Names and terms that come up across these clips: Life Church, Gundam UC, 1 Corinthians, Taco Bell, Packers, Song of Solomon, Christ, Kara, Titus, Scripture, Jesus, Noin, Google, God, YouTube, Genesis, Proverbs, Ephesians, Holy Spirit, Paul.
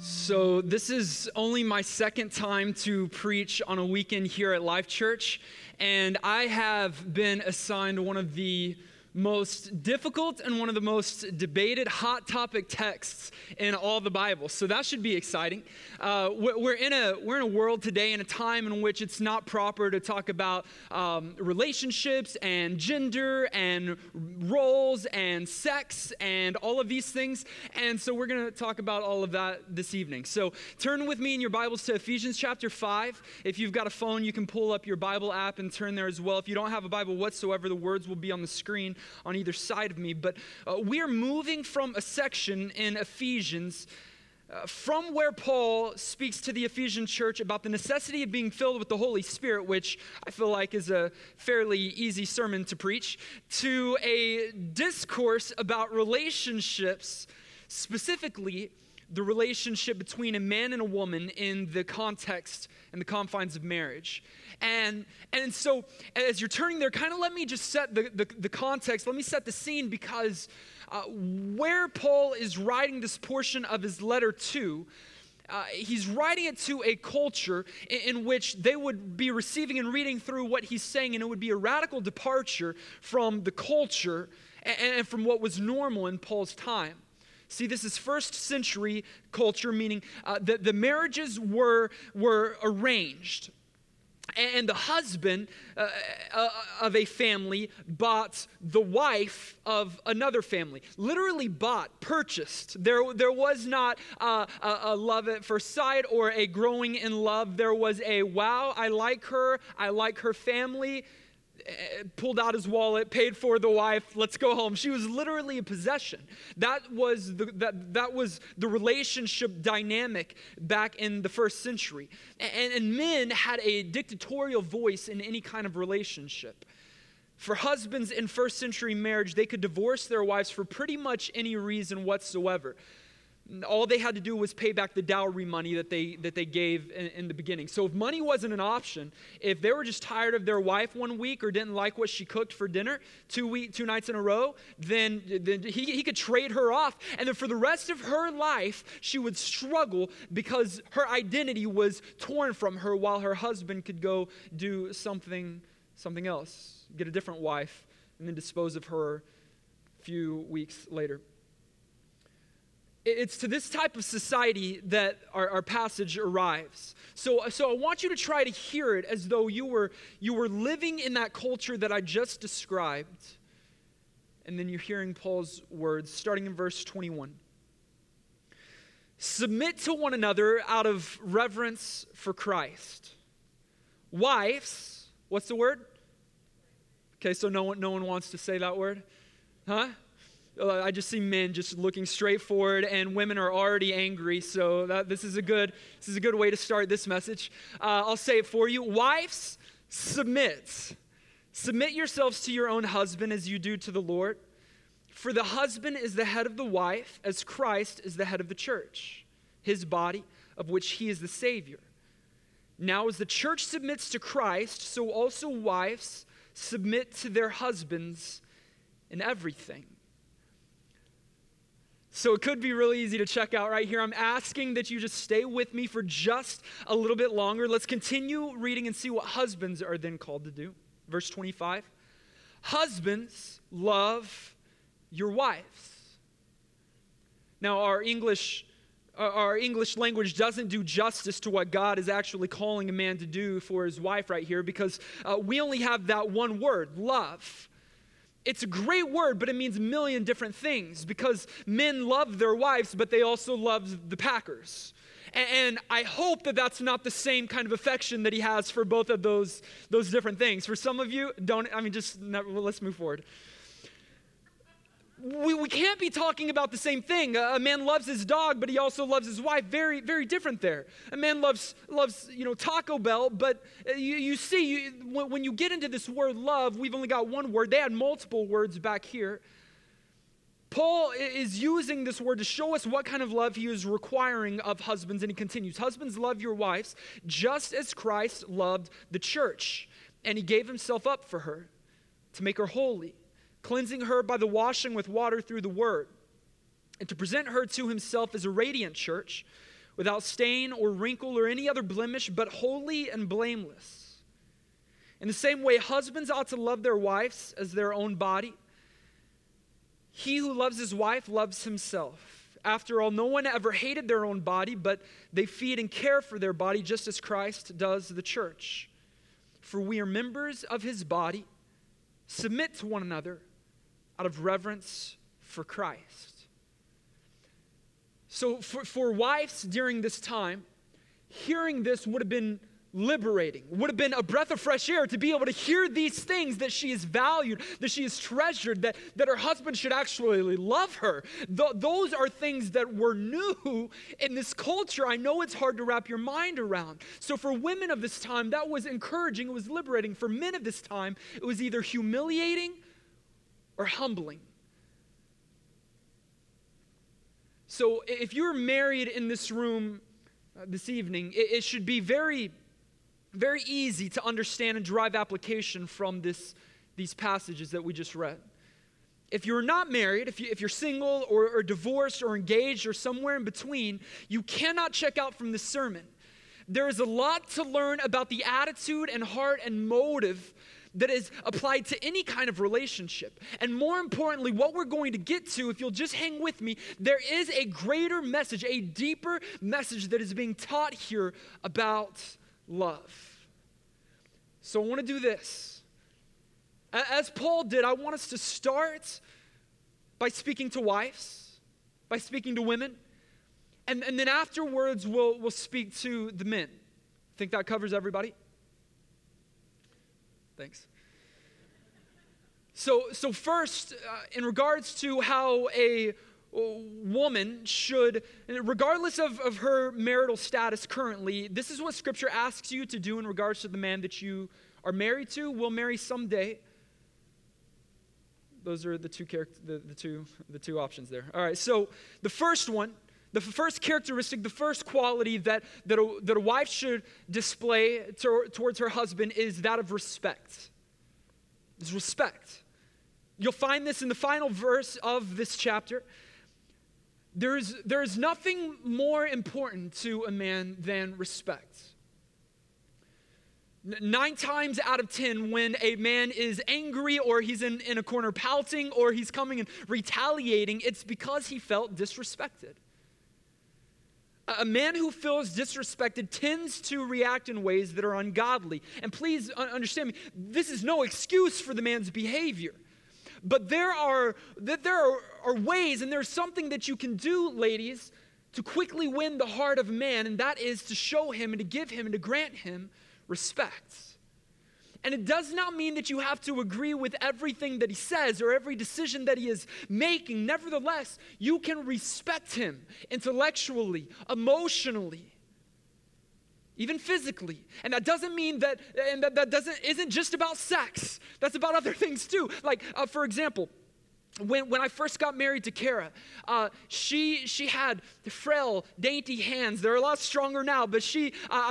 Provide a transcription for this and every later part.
So this is only my second time to preach on a weekend here at Life Church, and I have been assigned one of the most difficult and one of the most debated hot topic texts in all the Bible. So that should be exciting. We're in a world today, in a time in which it's not proper to talk about relationships and gender and roles and sex and all of these things. And so we're going to talk about all of that this evening. So turn with me in your Bibles to Ephesians chapter 5. If you've got a phone, you can pull up your Bible app and turn there as well. If you don't have a Bible whatsoever, the words will be on the screen on either side of me, but we're moving from a section in Ephesians from where Paul speaks to the Ephesian church about the necessity of being filled with the Holy Spirit, which I feel like is a fairly easy sermon to preach, to a discourse about relationships, specifically the relationship between a man and a woman in the context and the confines of marriage. And so as you're turning there, kind of let me just set the context. Let me set the scene, because where Paul is writing this portion of his letter to, he's writing it to a culture in which they would be receiving and reading through what he's saying, and it would be a radical departure from the culture and from what was normal in Paul's time. See, this is first century culture, meaning that the marriages were arranged. And the husband of a family bought the wife of another family. Literally bought, purchased. There was not a love at first sight or a growing in love. There was a, wow, I like her family. Pulled out his wallet, paid for the wife, let's go home. She was literally a possession. That was the relationship dynamic back in the first century. And men had a dictatorial voice in any kind of relationship. For husbands in first century marriage, they could divorce their wives for pretty much any reason whatsoever. All they had to do was pay back the dowry money that they gave in the beginning. So if money wasn't an option, if they were just tired of their wife one week or didn't like what she cooked for dinner two nights in a row, then he could trade her off. And then for the rest of her life, she would struggle because her identity was torn from her, while her husband could go do something else, get a different wife, and then dispose of her a few weeks later. It's to this type of society that our passage arrives. So I want you to try to hear it as though you were living in that culture that I just described. And then you're hearing Paul's words, starting in verse 21. Submit to one another out of reverence for Christ. Wives, what's the word? Okay, so no one wants to say that word? Huh? I just see men just looking straight forward, and women are already angry, so this is a good way to start this message. I'll say it for you. Wives, submit. Submit yourselves to your own husband as you do to the Lord. For the husband is the head of the wife, as Christ is the head of the church, his body, of which he is the Savior. Now as the church submits to Christ, so also wives submit to their husbands in everything. So it could be really easy to check out right here. I'm asking that you just stay with me for just a little bit longer. Let's continue reading and see what husbands are then called to do. Verse 25, husbands, love your wives. Now our English language doesn't do justice to what God is actually calling a man to do for his wife right here, because we only have that one word, love. It's a great word, but it means a million different things, because men love their wives, but they also love the Packers. And I hope that that's not the same kind of affection that he has for both of those different things. For some of you, let's move forward. We can't be talking about the same thing. A man loves his dog, but he also loves his wife. Very, very different there. A man loves Taco Bell, but you see, when you get into this word love, we've only got one word. They had multiple words back here. Paul is using this word to show us what kind of love he is requiring of husbands, and he continues, husbands, love your wives, just as Christ loved the church, and he gave himself up for her to make her holy, cleansing her by the washing with water through the word, and to present her to himself as a radiant church, without stain or wrinkle or any other blemish, but holy and blameless. In the same way, husbands ought to love their wives as their own body. He who loves his wife loves himself. After all, no one ever hated their own body, but they feed and care for their body just as Christ does the church. For we are members of his body. Submit to one another out of reverence for Christ. So for wives during this time, hearing this would have been liberating, would have been a breath of fresh air to be able to hear these things, that she is valued, that she is treasured, that her husband should actually love her. Those are things that were new in this culture. I know it's hard to wrap your mind around. So for women of this time, that was encouraging, it was liberating. For men of this time, it was either humiliating or humbling. So if you're married in this room this evening, it should be very, very easy to understand and derive application from these passages that we just read. If you're not married, if you're single or divorced or engaged or somewhere in between, you cannot check out from this sermon. There is a lot to learn about the attitude and heart and motive that is applied to any kind of relationship. And more importantly, what we're going to get to, if you'll just hang with me, there is a greater message, a deeper message that is being taught here about love. So I want to do this. As Paul did, I want us to start by speaking to wives, by speaking to women, and then afterwards we'll speak to the men. I think that covers everybody. Thanks. So first, in regards to how a woman should, regardless of her marital status currently, this is what Scripture asks you to do in regards to the man that you are married to, will marry someday. Those are the two options there. All right. So the first one, the first characteristic, the first quality that a wife should display towards her husband is that of respect. It's respect. You'll find this in the final verse of this chapter. There is nothing more important to a man than respect. 9 times out of 10, when a man is angry or he's in a corner pouting or he's coming and retaliating, it's because he felt disrespected. A man who feels disrespected tends to react in ways that are ungodly. And please understand me, this is no excuse for the man's behavior. But there are ways, and there's something that you can do, ladies, to quickly win the heart of a man, and that is to show him and to give him and to grant him respect. And it does not mean that you have to agree with everything that he says or every decision that he is making. Nevertheless, you can respect him intellectually, emotionally, even physically. And that doesn't mean that, and that isn't just about sex. That's about other things too. Like, for example, When I first got married to Kara, she had frail, dainty hands. They're a lot stronger now, but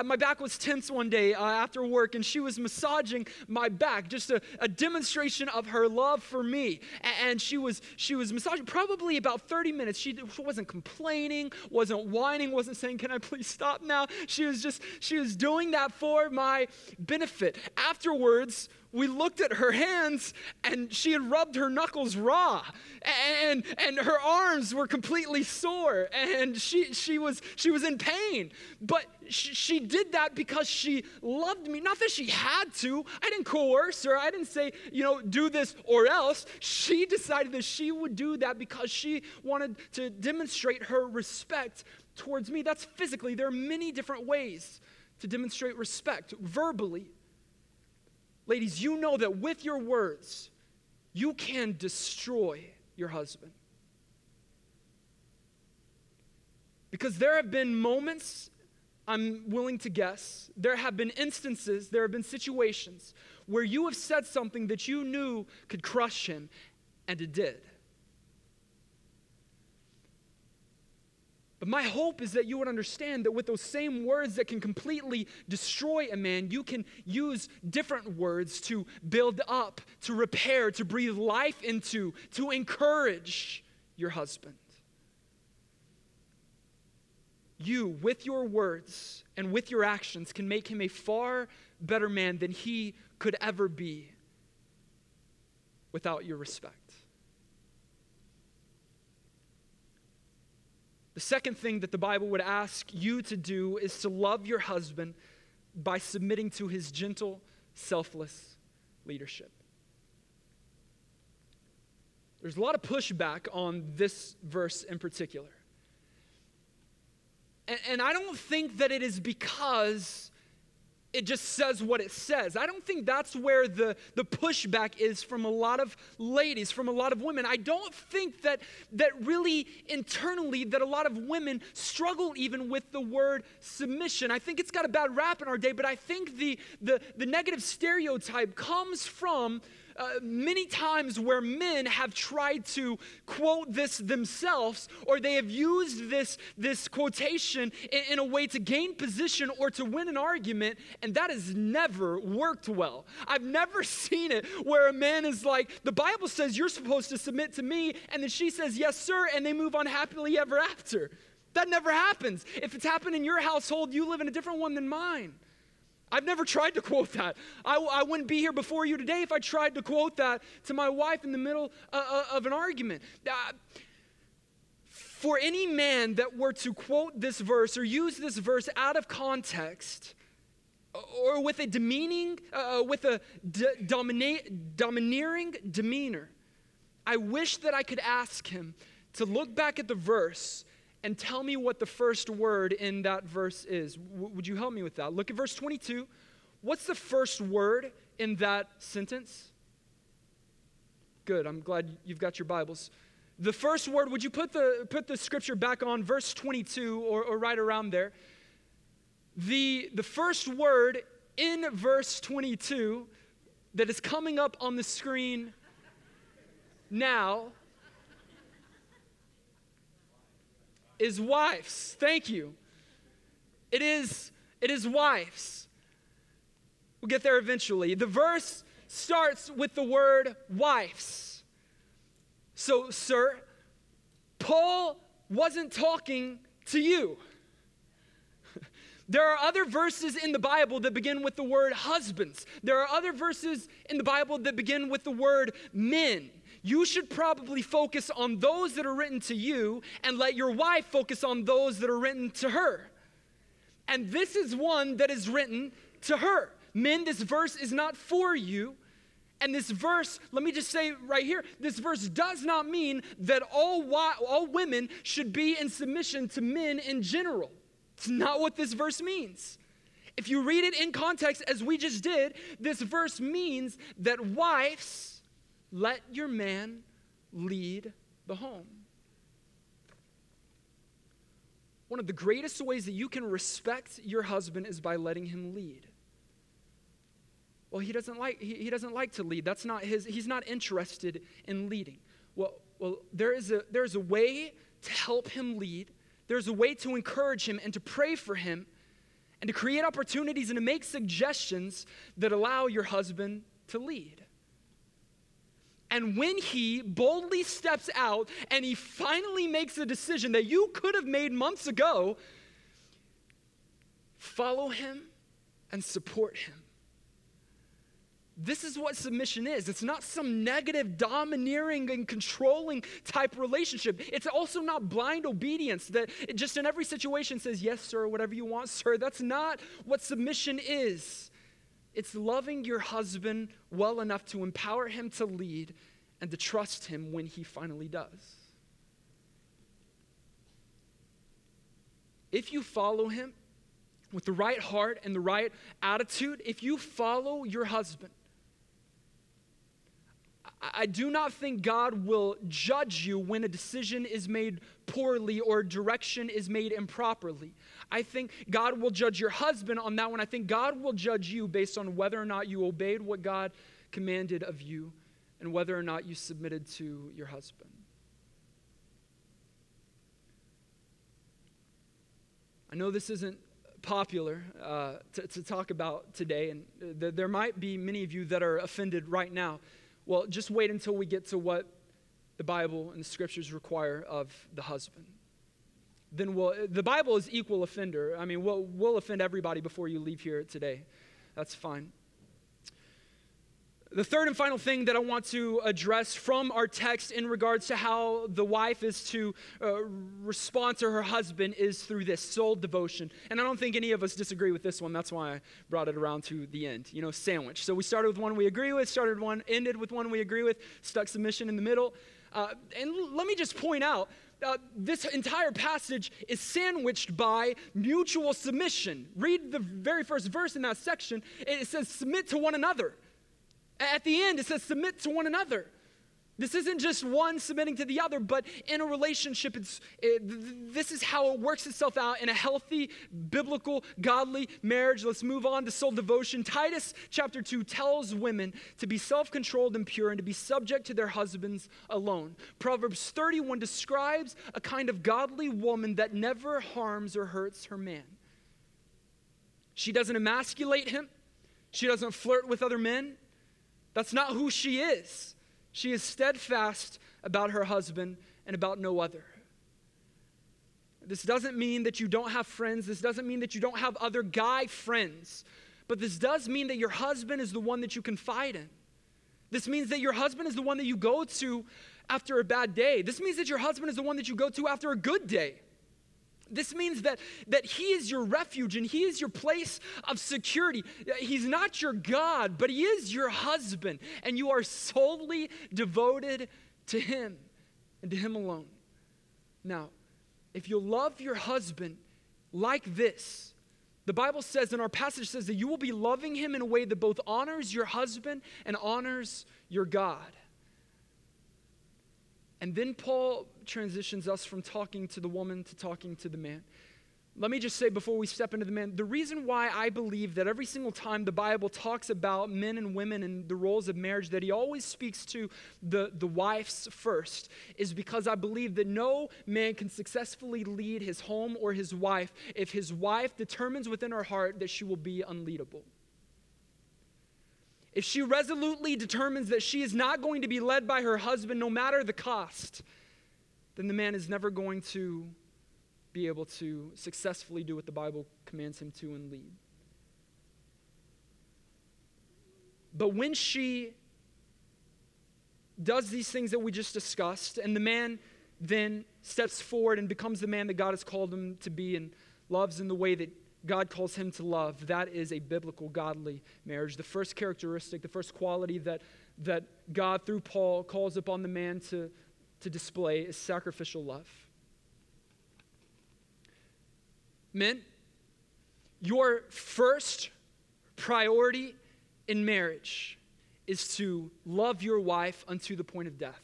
my back was tense one day after work, and she was massaging my back, just a demonstration of her love for me. And she was massaging probably about 30 minutes. She wasn't complaining, wasn't whining, wasn't saying, "Can I please stop now?" She was doing that for my benefit. Afterwards, we looked at her hands, and she had rubbed her knuckles raw, and her arms were completely sore, and she was in pain. But she did that because she loved me. Not that she had to. I didn't coerce her. I didn't say, do this or else. She decided that she would do that because she wanted to demonstrate her respect towards me. That's physically. There are many different ways to demonstrate respect verbally. Ladies, you know that with your words, you can destroy your husband. Because there have been moments, I'm willing to guess, there have been instances, there have been situations where you have said something that you knew could crush him, and it did. But my hope is that you would understand that with those same words that can completely destroy a man, you can use different words to build up, to repair, to breathe life into, to encourage your husband. you, with your words and with your actions, can make him a far better man than he could ever be without your respect. The second thing that the Bible would ask you to do is to love your husband by submitting to his gentle, selfless leadership. There's a lot of pushback on this verse in particular. And I don't think that it is because it just says what it says. I don't think that's where the pushback is from a lot of ladies, from a lot of women. I don't think that really internally that a lot of women struggle even with the word submission. I think it's got a bad rap in our day, but I think the negative stereotype comes from many times where men have tried to quote this themselves, or they have used this quotation in a way to gain position or to win an argument, and that has never worked well. I've never seen it where a man is like, the Bible says you're supposed to submit to me, and then she says, yes, sir, and they move on happily ever after. That never happens. If it's happened in your household, you live in a different one than mine. I've never tried to quote that. I wouldn't be here before you today if I tried to quote that to my wife in the middle of an argument. For any man that were to quote this verse or use this verse out of context or with a demeaning, domineering demeanor, I wish that I could ask him to look back at the verse and tell me what the first word in that verse is. Would you help me with that? Look at verse 22. What's the first word in that sentence? Good, I'm glad you've got your Bibles. The first word, would you put the scripture back on verse 22 or right around there? The first word in verse 22 that is coming up on the screen now is wives. Thank you. It is wives. We'll get there eventually. The verse starts with the word wives. So, sir, Paul wasn't talking to you. There are other verses in the Bible that begin with the word husbands. There are other verses in the Bible that begin with the word men. You should probably focus on those that are written to you and let your wife focus on those that are written to her. And this is one that is written to her. Men, this verse is not for you. And this verse, let me just say right here, this verse does not mean that all women should be in submission to men in general. It's not what this verse means. If you read it in context, as we just did, this verse means that wives, let your man lead the home. One of the greatest ways that you can respect your husband is by letting him lead. Well, he doesn't like to lead. That's not his. He's not interested in leading. Well, there is a way to help him lead. There's a way to encourage him and to pray for him and to create opportunities and to make suggestions that allow your husband to lead. And when he boldly steps out and he finally makes a decision that you could have made months ago, follow him and support him. This is what submission is. It's not some negative, domineering, and controlling type relationship. It's also not blind obedience that just in every situation says, yes, sir, whatever you want, sir. That's not what submission is. It's loving your husband well enough to empower him to lead and to trust him when he finally does. If you follow him with the right heart and the right attitude, if you follow your husband, I do not think God will judge you when a decision is made poorly or direction is made improperly. I think God will judge your husband on that one. I think God will judge you based on whether or not you obeyed what God commanded of you and whether or not you submitted to your husband. I know this isn't popular to talk about today, and there might be many of you that are offended right now. Well, just wait until we get to what the Bible and the scriptures require of the husband. then the Bible is equal offender. I mean, we'll offend everybody before you leave here today. That's fine. The third and final thing that I want to address from our text in regards to how the wife is to respond to her husband is through this soul devotion. And I don't think any of us disagree with this one. That's why I brought it around to the end, sandwich. So we started with one we agree with, ended with one we agree with, stuck submission in the middle. And let me just point out, this entire passage is sandwiched by mutual submission. Read the very first verse in that section. It says, submit to one another. At the end, it says, submit to one another. This isn't just one submitting to the other, but in a relationship, this is how it works itself out in a healthy, biblical, godly marriage. Let's move on to soul devotion. Titus chapter 2 tells women to be self-controlled and pure and to be subject to their husbands alone. Proverbs 31 describes a kind of godly woman that never harms or hurts her man. She doesn't emasculate him. She doesn't flirt with other men. That's not who she is. She is steadfast about her husband and about no other. This doesn't mean that you don't have friends. This doesn't mean that you don't have other guy friends. But this does mean that your husband is the one that you confide in. This means that your husband is the one that you go to after a bad day. This means that your husband is the one that you go to after a good day. This means that he is your refuge and he is your place of security. He's not your God, but he is your husband, and you are solely devoted to him and to him alone. Now, if you love your husband like this, the Bible says, and our passage says, that you will be loving him in a way that both honors your husband and honors your God. And then Paul transitions us from talking to the woman to talking to the man. Let me just say before we step into the man, the reason why I believe that every single time the Bible talks about men and women and the roles of marriage, that he always speaks to the wives first, is because I believe that no man can successfully lead his home or his wife if his wife determines within her heart that she will be unleadable. If she resolutely determines that she is not going to be led by her husband no matter the cost, then the man is never going to be able to successfully do what the Bible commands him to and lead. But when she does these things that we just discussed, and the man then steps forward and becomes the man that God has called him to be and loves in the way that God calls him to love, that is a biblical, godly marriage. The first characteristic, the first quality that God, through Paul, calls upon the man to display is sacrificial love. Men, your first priority in marriage is to love your wife unto the point of death.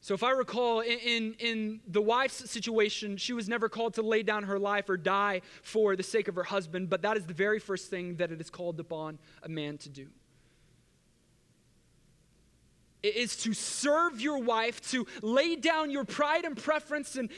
So if I recall, in the wife's situation, she was never called to lay down her life or die for the sake of her husband, but that is the very first thing that it is called upon a man to do. It is to serve your wife, to lay down your pride and preference and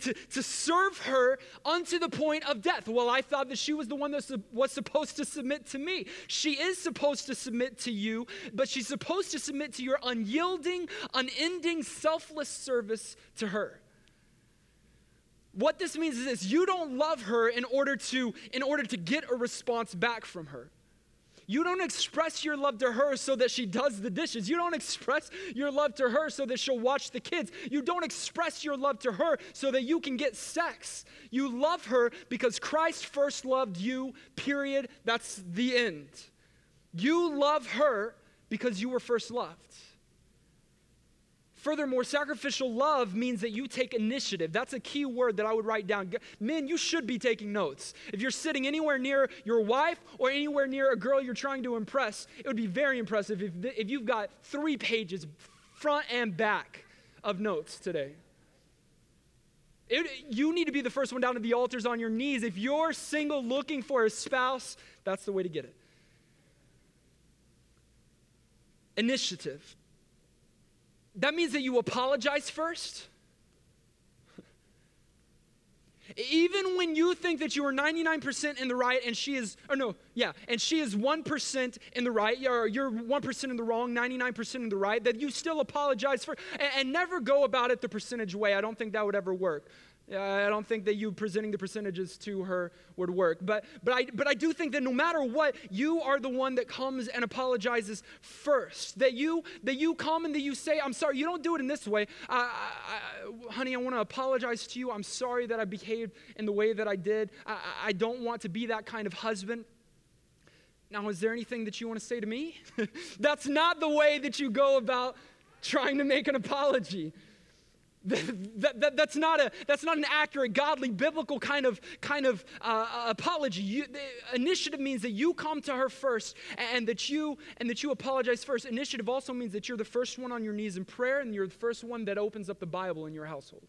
to serve her unto the point of death. Well, I thought that she was the one that was supposed to submit to me. She is supposed to submit to you, but she's supposed to submit to your unyielding, unending, selfless service to her. What this means is this: you don't love her in order to get a response back from her. You don't express your love to her so that she does the dishes. You don't express your love to her so that she'll watch the kids. You don't express your love to her so that you can get sex. You love her because Christ first loved you, period. That's the end. You love her because you were first loved. Furthermore, sacrificial love means that you take initiative. That's a key word that I would write down. Men, you should be taking notes. If you're sitting anywhere near your wife or anywhere near a girl you're trying to impress, it would be very impressive if you've got 3 pages front and back of notes today. You need to be the first one down to the altars on your knees. If you're single looking for a spouse, that's the way to get it. Initiative. That means that you apologize first. Even when you think that you are 99% in the right and she is 1% in the right, or you're 1% in the wrong, 99% in the right, that you still apologize for and never go about it the percentage way. I don't think that would ever work. I don't think that you presenting the percentages to her would work. But I do think that no matter what, you are the one that comes and apologizes first. That you come and that you say, I'm sorry, you don't do it in this way. Honey, I want to apologize to you. I'm sorry that I behaved in the way that I did. I don't want to be that kind of husband. Now, is there anything that you want to say to me? That's not the way that you go about trying to make an apology. That's not an accurate, godly, biblical kind of apology. Initiative means that you come to her first, and that you apologize first. Initiative also means that you're the first one on your knees in prayer, and you're the first one that opens up the Bible in your household.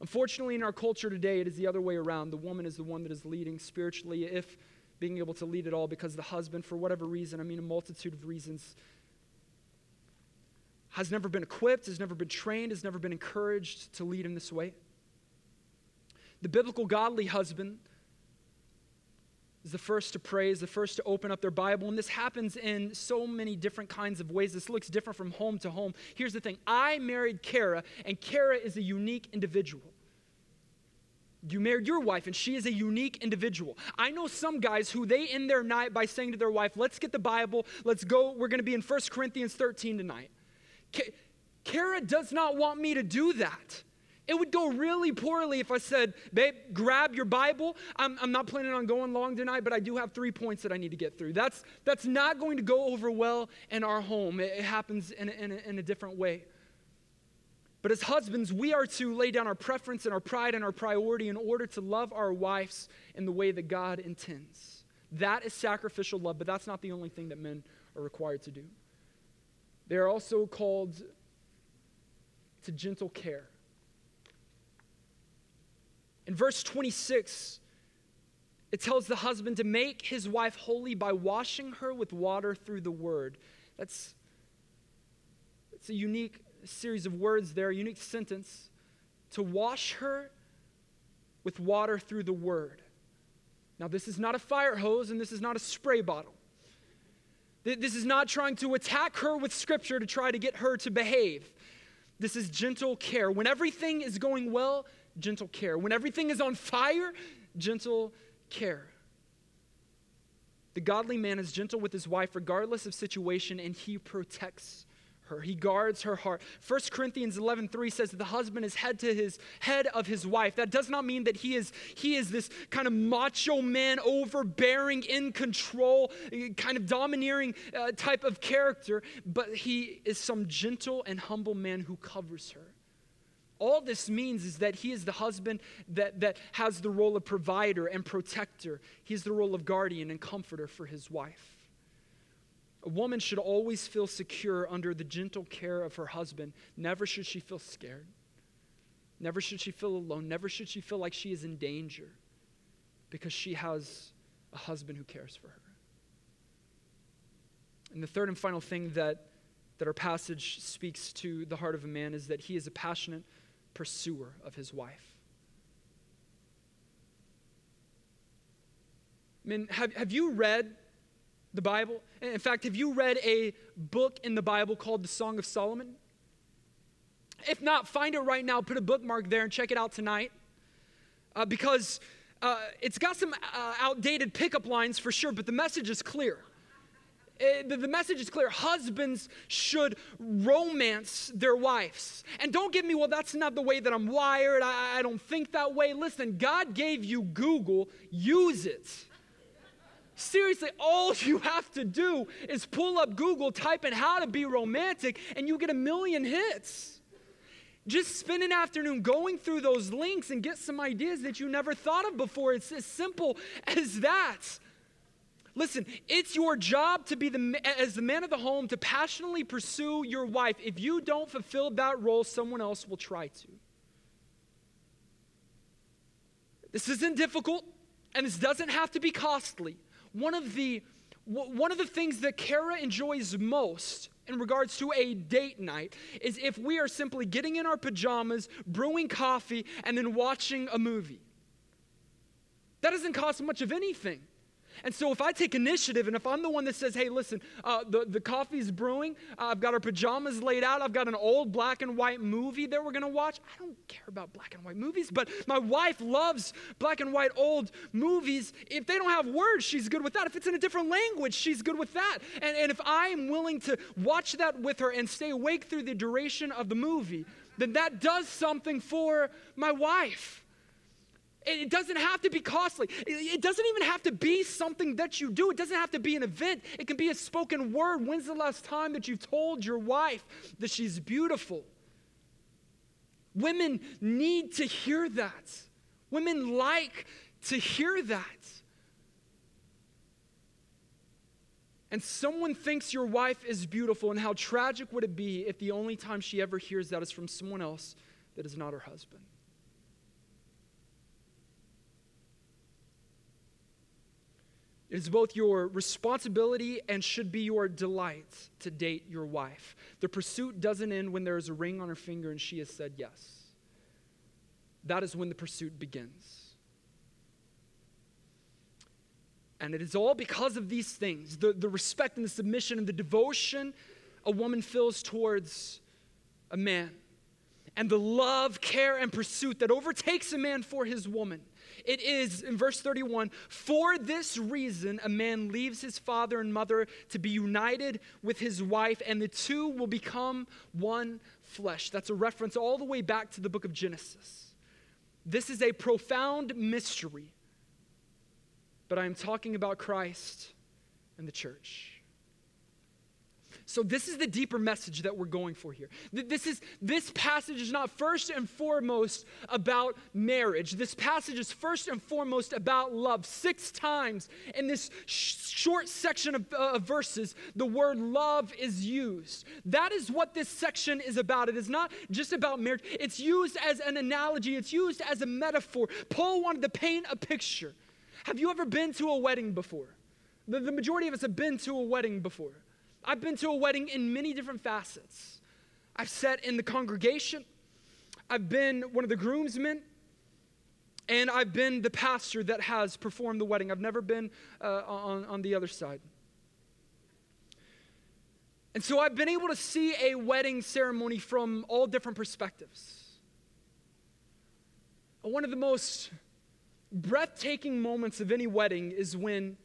Unfortunately, in our culture today, it is the other way around. The woman is the one that is leading spiritually, if being able to lead at all, because the husband, for whatever reason, a multitude of reasons, has never been equipped, has never been trained, has never been encouraged to lead in this way. The biblical godly husband is the first to pray, is the first to open up their Bible, and this happens in so many different kinds of ways. This looks different from home to home. Here's the thing. I married Kara, and Kara is a unique individual. You married your wife, and she is a unique individual. I know some guys who they end their night by saying to their wife, let's get the Bible, let's go, we're going to be in 1 Corinthians 13 tonight. Kara does not want me to do that. It would go really poorly if I said, babe, grab your Bible. I'm not planning on going long tonight, but I do have 3 points that I need to get through. That's not going to go over well in our home. It happens in a different way. But as husbands, we are to lay down our preference and our pride and our priority in order to love our wives in the way that God intends. That is sacrificial love, but that's not the only thing that men are required to do. They are also called to gentle care. In verse 26, it tells the husband to make his wife holy by washing her with water through the word. That's a unique series of words there, a unique sentence. To wash her with water through the word. Now, this is not a fire hose and this is not a spray bottle. This is not trying to attack her with Scripture to try to get her to behave. This is gentle care. When everything is going well, gentle care. When everything is on fire, gentle care. The godly man is gentle with his wife regardless of situation, and he protects her. He guards her heart. 1 Corinthians 11:3 says that the husband is head of his wife. That does not mean that he is this kind of macho man, overbearing, in control, kind of domineering type of character, but he is some gentle and humble man who covers her. All this means is that he is the husband that has the role of provider and protector. He's the role of guardian and comforter for his wife. A woman should always feel secure under the gentle care of her husband. Never should she feel scared. Never should she feel alone. Never should she feel like she is in danger because she has a husband who cares for her. And the third and final thing that our passage speaks to the heart of a man is that he is a passionate pursuer of his wife. Men, have you read the Bible? In fact, have you read a book in the Bible called the Song of Solomon? If not, find it right now, put a bookmark there, and check it out tonight. Because it's got some outdated pickup lines for sure, but the message is clear. The message is clear. Husbands should romance their wives. And don't give me, well, that's not the way that I'm wired. I don't think that way. Listen, God gave you Google. Use it. Seriously, all you have to do is pull up Google, type in how to be romantic, and you get a million hits. Just spend an afternoon going through those links and get some ideas that you never thought of before. It's as simple as that. Listen, it's your job to be as the man of the home to passionately pursue your wife. If you don't fulfill that role, someone else will try to. This isn't difficult, and this doesn't have to be costly. One of the One of the things that Kara enjoys most in regards to a date night is if we are simply getting in our pajamas, brewing coffee, and then watching a movie. That doesn't cost much of anything. And so if I take initiative and if I'm the one that says, hey, listen, the coffee's brewing, I've got our pajamas laid out, I've got an old black and white movie that we're going to watch. I don't care about black and white movies, but my wife loves black and white old movies. If they don't have words, she's good with that. If it's in a different language, she's good with that. And if I'm willing to watch that with her and stay awake through the duration of the movie, then that does something for my wife. It doesn't have to be costly. It doesn't even have to be something that you do. It doesn't have to be an event. It can be a spoken word. When's the last time that you've told your wife that she's beautiful? Women need to hear that. Women like to hear that. And someone thinks your wife is beautiful, and how tragic would it be if the only time she ever hears that is from someone else that is not her husband? It is both your responsibility and should be your delight to date your wife. The pursuit doesn't end when there is a ring on her finger and she has said yes. That is when the pursuit begins. And it is all because of these things, the respect and the submission and the devotion a woman feels towards a man, and the love, care, and pursuit that overtakes a man for his woman. It is, in verse 31, for this reason a man leaves his father and mother to be united with his wife, and the two will become one flesh. That's a reference all the way back to the book of Genesis. This is a profound mystery, but I am talking about Christ and the church. So this is the deeper message that we're going for here. This passage is not first and foremost about marriage. This passage is first and foremost about love. 6 times in this short section of verses, the word love is used. That is what this section is about. It is not just about marriage. It's used as an analogy. It's used as a metaphor. Paul wanted to paint a picture. Have you ever been to a wedding before? The majority of us have been to a wedding before. I've been to a wedding in many different facets. I've sat in the congregation. I've been one of the groomsmen. And I've been the pastor that has performed the wedding. I've never been on the other side. And so I've been able to see a wedding ceremony from all different perspectives. One of the most breathtaking moments of any wedding is when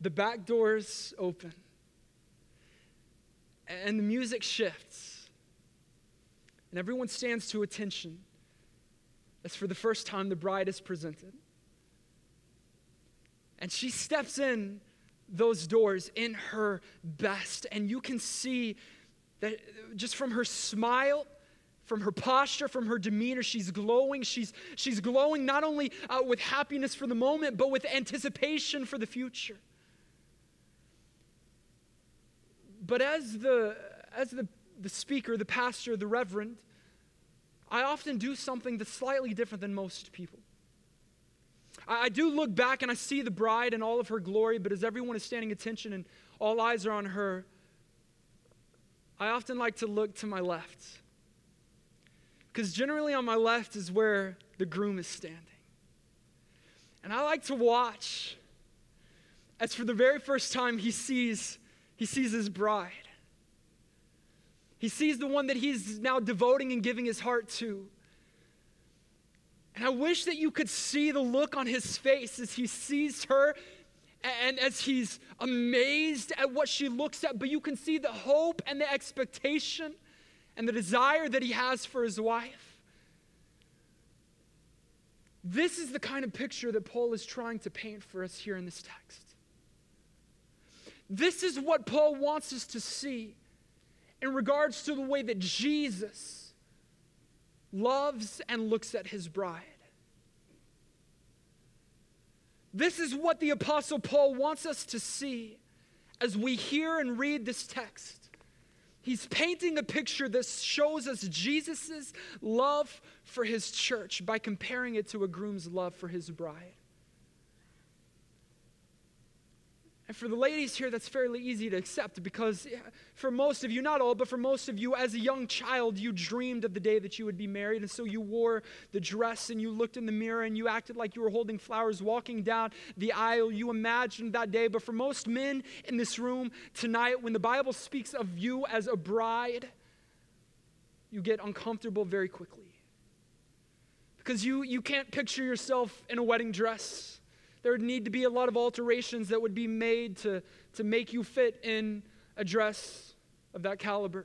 the back doors open. And the music shifts. And everyone stands to attention as for the first time the bride is presented. And she steps in those doors in her best. And you can see that just from her smile, from her posture, from her demeanor, she's glowing. She's glowing not only with happiness for the moment, but with anticipation for the future. But as the speaker, the pastor, the reverend, I often do something that's slightly different than most people. I do look back and I see the bride in all of her glory, but as everyone is standing attention and all eyes are on her, I often like to look to my left. Because generally on my left is where the groom is standing. And I like to watch as for the very first time he sees his bride. He sees the one that he's now devoting and giving his heart to. And I wish that you could see the look on his face as he sees her and as he's amazed at what she looks at. But you can see the hope and the expectation and the desire that he has for his wife. This is the kind of picture that Paul is trying to paint for us here in this text. This is what Paul wants us to see in regards to the way that Jesus loves and looks at his bride. This is what the Apostle Paul wants us to see as we hear and read this text. He's painting a picture that shows us Jesus' love for his church by comparing it to a groom's love for his bride. And for the ladies here, that's fairly easy to accept because for most of you, not all, but for most of you as a young child, you dreamed of the day that you would be married. And so you wore the dress and you looked in the mirror and you acted like you were holding flowers, walking down the aisle. You imagined that day. But for most men in this room tonight, when the Bible speaks of you as a bride, you get uncomfortable very quickly because you can't picture yourself in a wedding dress. There would need to be a lot of alterations that would be made to make you fit in a dress of that caliber.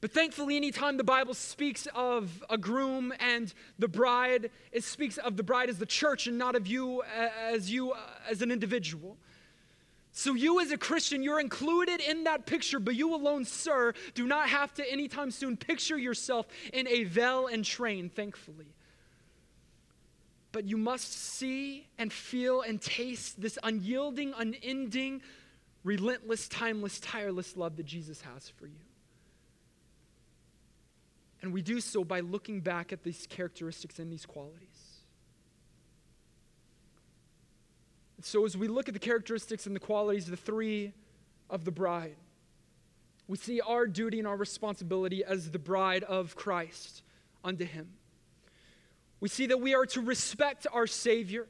But thankfully, anytime the Bible speaks of a groom and the bride, it speaks of the bride as the church and not of you as an individual. So you as a Christian, you're included in that picture, but you alone, sir, do not have to anytime soon picture yourself in a veil and train, thankfully. But you must see and feel and taste this unyielding, unending, relentless, timeless, tireless love that Jesus has for you. And we do so by looking back at these characteristics and these qualities. And so as we look at the characteristics and the qualities, the three of the bride, we see our duty and our responsibility as the bride of Christ unto him. We see that we are to respect our Savior,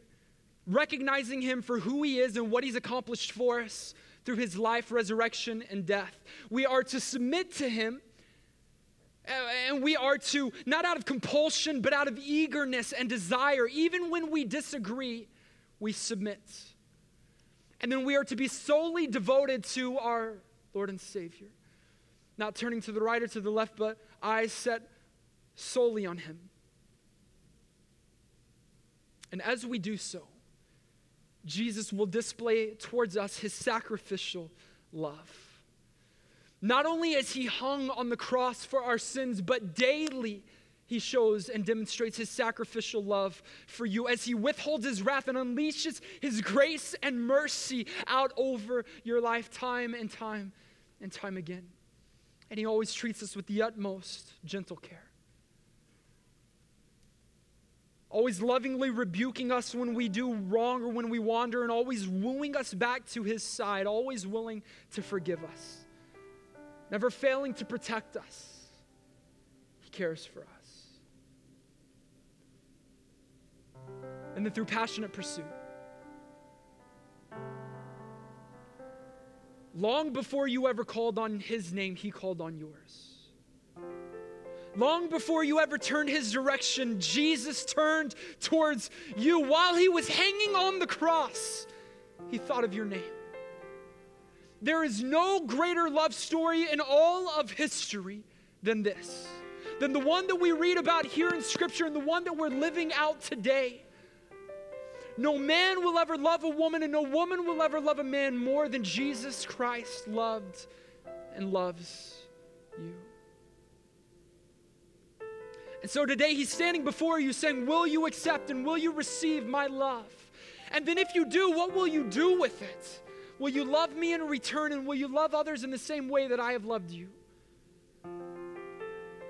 recognizing him for who he is and what he's accomplished for us through his life, resurrection, and death. We are to submit to him, and we are to, not out of compulsion, but out of eagerness and desire, even when we disagree, we submit. And then we are to be solely devoted to our Lord and Savior, not turning to the right or to the left, but eyes set solely on him. And as we do so, Jesus will display towards us his sacrificial love. Not only as he hung on the cross for our sins, but daily he shows and demonstrates his sacrificial love for you as he withholds his wrath and unleashes his grace and mercy out over your life time and time and time again. And he always treats us with the utmost gentle care, always lovingly rebuking us when we do wrong or when we wander, and always wooing us back to his side, always willing to forgive us, never failing to protect us. He cares for us. And then through passionate pursuit, long before you ever called on his name, he called on yours. Long before you ever turned his direction, Jesus turned towards you. While he was hanging on the cross, he thought of your name. There is no greater love story in all of history than this, than the one that we read about here in Scripture and the one that we're living out today. No man will ever love a woman, and no woman will ever love a man more than Jesus Christ loved and loves you. And so today he's standing before you saying, will you accept and will you receive my love? And then if you do, what will you do with it? Will you love me in return, and will you love others in the same way that I have loved you?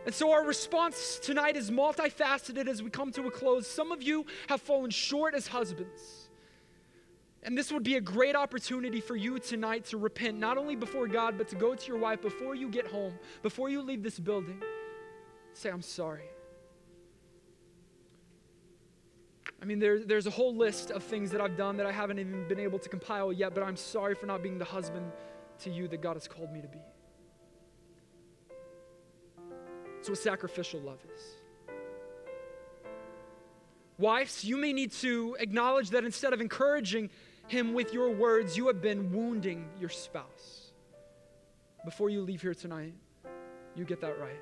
And so our response tonight is multifaceted as we come to a close. Some of you have fallen short as husbands. And this would be a great opportunity for you tonight to repent, not only before God, but to go to your wife before you get home, before you leave this building. Say, I'm sorry. I mean, there's a whole list of things that I've done that I haven't even been able to compile yet, but I'm sorry for not being the husband to you that God has called me to be. That's what sacrificial love is. Wives, you may need to acknowledge that instead of encouraging him with your words, you have been wounding your spouse. Before you leave here tonight, you get that right.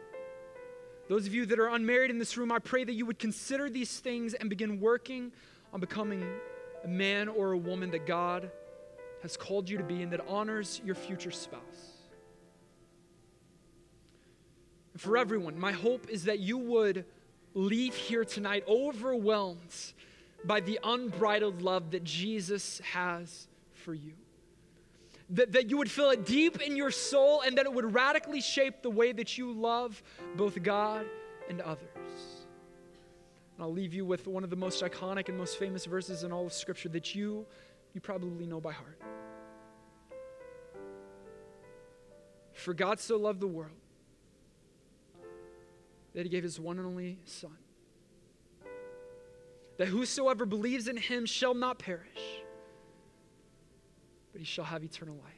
Those of you that are unmarried in this room, I pray that you would consider these things and begin working on becoming a man or a woman that God has called you to be and that honors your future spouse. And for everyone, my hope is that you would leave here tonight overwhelmed by the unbridled love that Jesus has for you. That you would feel it deep in your soul and that it would radically shape the way that you love both God and others. And I'll leave you with one of the most iconic and most famous verses in all of Scripture, that you you probably know by heart. For God so loved the world that he gave his one and only Son, that whosoever believes in him shall not perish, but he shall have eternal life.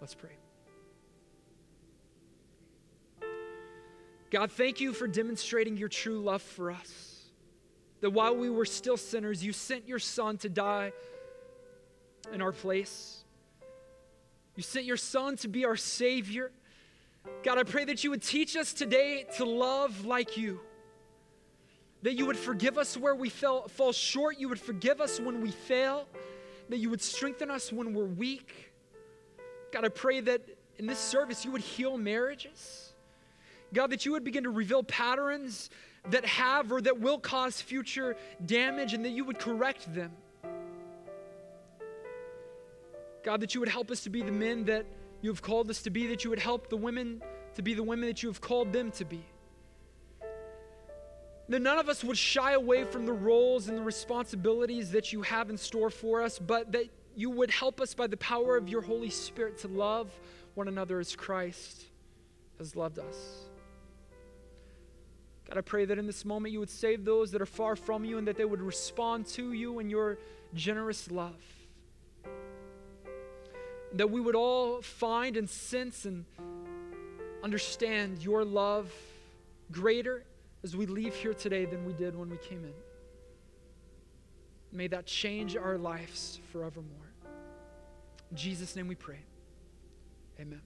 Let's pray. God, thank you for demonstrating your true love for us, that while we were still sinners, you sent your Son to die in our place. You sent your Son to be our Savior. God, I pray that you would teach us today to love like you, that you would forgive us where we fall short, you would forgive us when we fail, that you would strengthen us when we're weak. God, I pray that in this service you would heal marriages. God, that you would begin to reveal patterns that have or that will cause future damage, and that you would correct them. God, that you would help us to be the men that you have called us to be, that you would help the women to be the women that you have called them to be. That none of us would shy away from the roles and the responsibilities that you have in store for us, but that you would help us by the power of your Holy Spirit to love one another as Christ has loved us. God, I pray that in this moment you would save those that are far from you, and that they would respond to you in your generous love. That we would all find and sense and understand your love greater as we leave here today than we did when we came in. May that change our lives forevermore. In Jesus' name we pray. Amen.